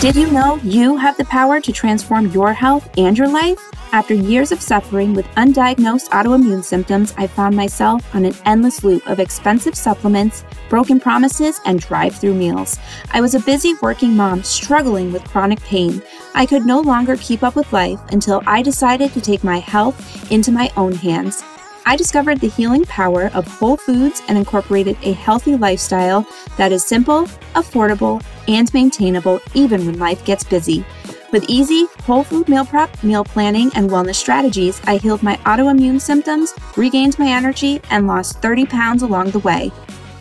Did you know you have the power to transform your health and your life? After years of suffering with undiagnosed autoimmune symptoms, I found myself on an endless loop of expensive supplements, broken promises, and drive-through meals. I was a busy working mom struggling with chronic pain. I could no longer keep up with life until I decided to take my health into my own hands. I discovered the healing power of whole foods and incorporated a healthy lifestyle that is simple, affordable, and maintainable even when life gets busy. With easy, whole food meal prep, meal planning, and wellness strategies, I healed my autoimmune symptoms, regained my energy, and lost 30 pounds along the way.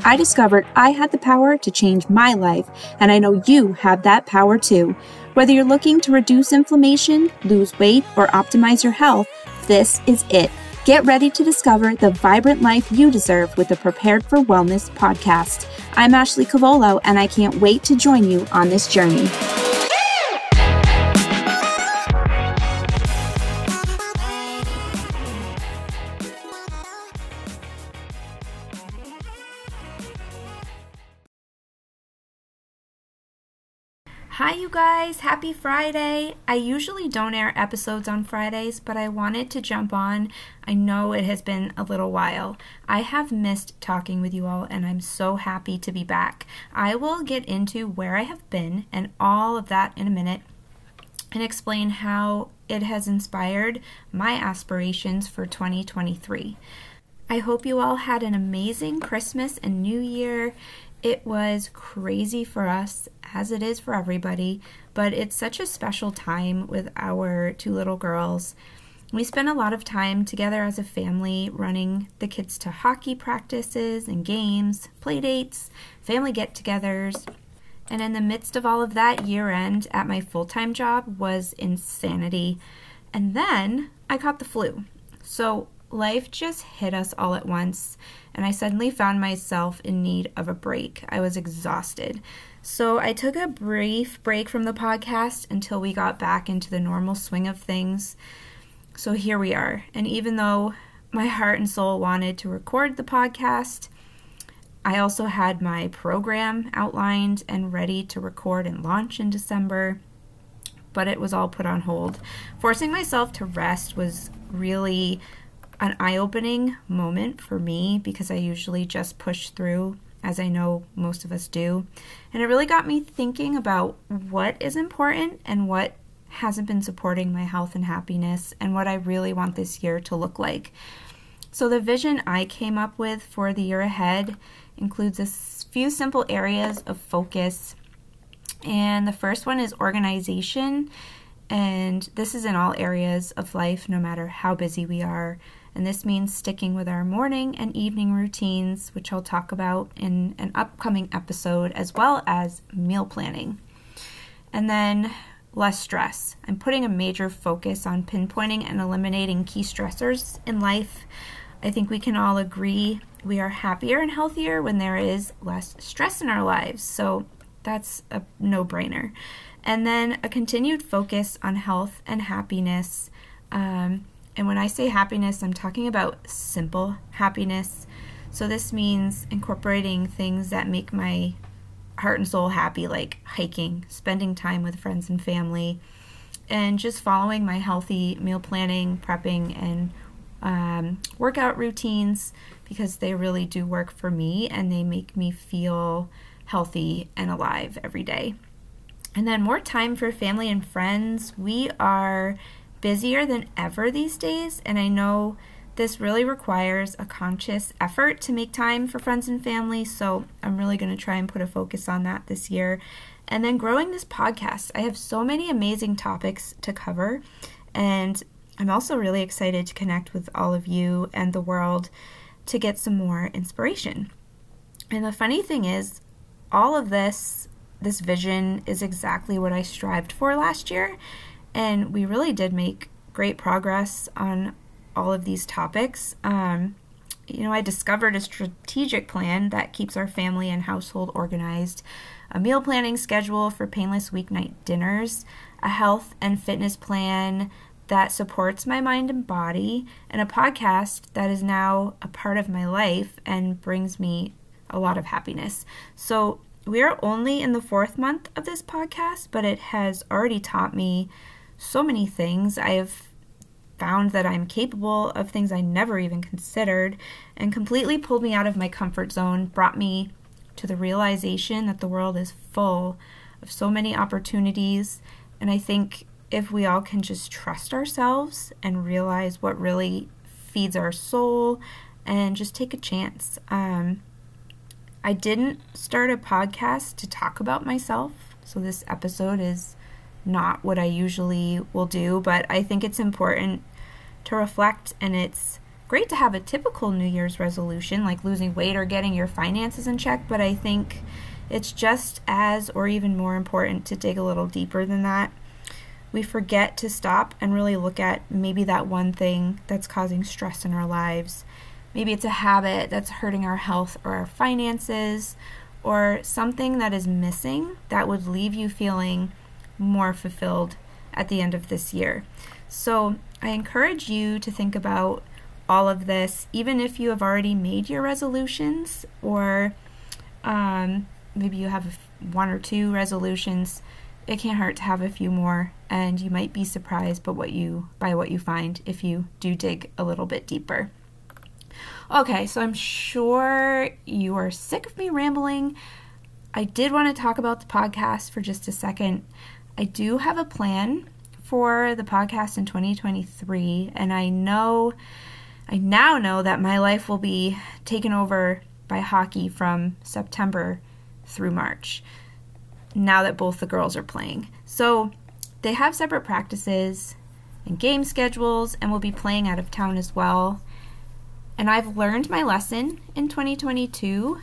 I discovered I had the power to change my life, and I know you have that power too. Whether you're looking to reduce inflammation, lose weight, or optimize your health, this is it. Get ready to discover the vibrant life you deserve with the Prepared for Wellness podcast. I'm Ashley Cavolo, and I can't wait to join you on this journey. Hi you guys, happy Friday. I usually don't air episodes on Fridays, but I wanted to jump on. I know it has been a little while. I have missed talking with you all, and I'm so happy to be back. I will get into where I have been and all of that in a minute and explain how it has inspired my aspirations for 2023. I hope you all had an amazing Christmas and New Year. It was crazy for us, as it is for everybody, but it's such a special time with our two little girls. We spent a lot of time together as a family, running the kids to hockey practices and games, play dates, family get-togethers, and in the midst of all of that, year-end at my full-time job was insanity. And then I caught the flu. So life just hit us all at once, and I suddenly found myself in need of a break. I was exhausted. So I took a brief break from the podcast until we got back into the normal swing of things. So here we are. And even though my heart and soul wanted to record the podcast, I also had my program outlined and ready to record and launch in December, but it was all put on hold. Forcing myself to rest was really an eye-opening moment for me because I usually just push through, as I know most of us do. And it really got me thinking about what is important and what hasn't been supporting my health and happiness and what I really want this year to look like. So the vision I came up with for the year ahead includes a few simple areas of focus. And the first one is organization. And this is in all areas of life, no matter how busy we are. And this means sticking with our morning and evening routines, which I'll talk about in an upcoming episode, as well as meal planning. And then less stress. I'm putting a major focus on pinpointing and eliminating key stressors in life. I think we can all agree we are happier and healthier when there is less stress in our lives. So that's a no-brainer. And then a continued focus on health and happiness. And when I say happiness, I'm talking about simple happiness. So this means incorporating things that make my heart and soul happy, like hiking, spending time with friends and family, and just following my healthy meal planning, prepping, and workout routines, because they really do work for me and they make me feel healthy and alive every day. And then more time for family and friends. We are busier than ever these days, and I know this really requires a conscious effort to make time for friends and family, so I'm really going to try and put a focus on that this year. And then growing this podcast. I have so many amazing topics to cover, and I'm also really excited to connect with all of you and the world to get some more inspiration. And the funny thing is, all of this vision is exactly what I strived for last year, and we really did make great progress on all of these topics. I discovered a strategic plan that keeps our family and household organized, a meal planning schedule for painless weeknight dinners, a health and fitness plan that supports my mind and body, and a podcast that is now a part of my life and brings me a lot of happiness. So We are only in the 4th month of this podcast, but it has already taught me so many things. I have found that I'm capable of things I never even considered, and completely pulled me out of my comfort zone, brought me to the realization that the world is full of so many opportunities. And I think if we all can just trust ourselves and realize what really feeds our soul and just take a chance. I didn't start a podcast to talk about myself, so this episode is not what I usually will do, but I think it's important to reflect, and it's great to have a typical New Year's resolution like losing weight or getting your finances in check, but I think it's just as or even more important to dig a little deeper than that. We forget to stop and really look at maybe that one thing that's causing stress in our lives. Maybe it's a habit that's hurting our health or our finances, or something that is missing that would leave you feeling more fulfilled at the end of this year. So I encourage you to think about all of this, even if you have already made your resolutions, or maybe you have one or two resolutions. It can't hurt to have a few more, and you might be surprised by what you find if you do dig a little bit deeper. Okay, so I'm sure you are sick of me rambling. I did want to talk about the podcast for just a second. I do have a plan for the podcast in 2023, and I now know that my life will be taken over by hockey from September through March, now that both the girls are playing. So they have separate practices and game schedules, and will be playing out of town as well. And I've learned my lesson in 2022.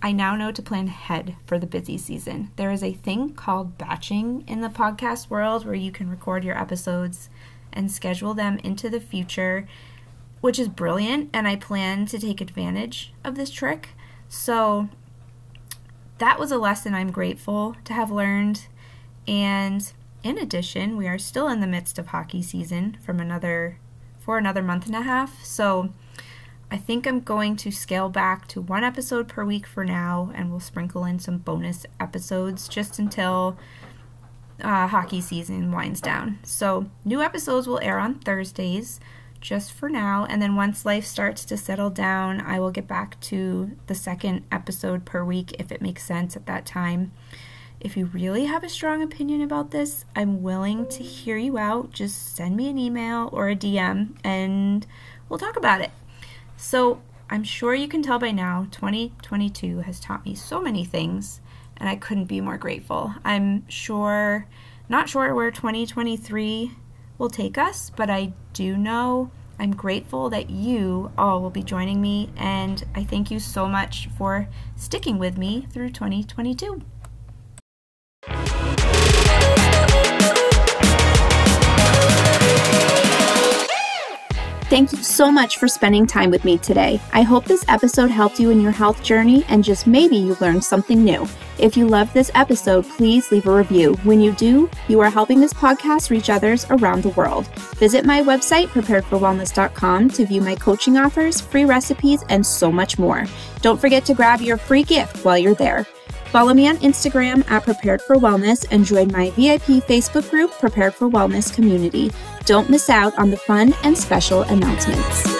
I now know to plan ahead for the busy season. There is a thing called batching in the podcast world where you can record your episodes and schedule them into the future, which is brilliant, and I plan to take advantage of this trick. So that was a lesson I'm grateful to have learned. And in addition, we are still in the midst of hockey season for another month and a half. So I think I'm going to scale back to one episode per week for now, and we'll sprinkle in some bonus episodes just until hockey season winds down. So new episodes will air on Thursdays just for now, and then once life starts to settle down, I will get back to the second episode per week if it makes sense at that time. If you really have a strong opinion about this, I'm willing to hear you out. Just send me an email or a DM and we'll talk about it. So I'm sure you can tell by now, 2022 has taught me so many things, and I couldn't be more grateful. I'm not sure where 2023 will take us, but I do know I'm grateful that you all will be joining me, and I thank you so much for sticking with me through 2022. Thank you so much for spending time with me today. I hope this episode helped you in your health journey, and just maybe you learned something new. If you loved this episode, please leave a review. When you do, you are helping this podcast reach others around the world. Visit my website, preparedforwellness.com, to view my coaching offers, free recipes, and so much more. Don't forget to grab your free gift while you're there. Follow me on Instagram at Prepared for Wellness, and join my VIP Facebook group, Prepared for Wellness Community. Don't miss out on the fun and special announcements.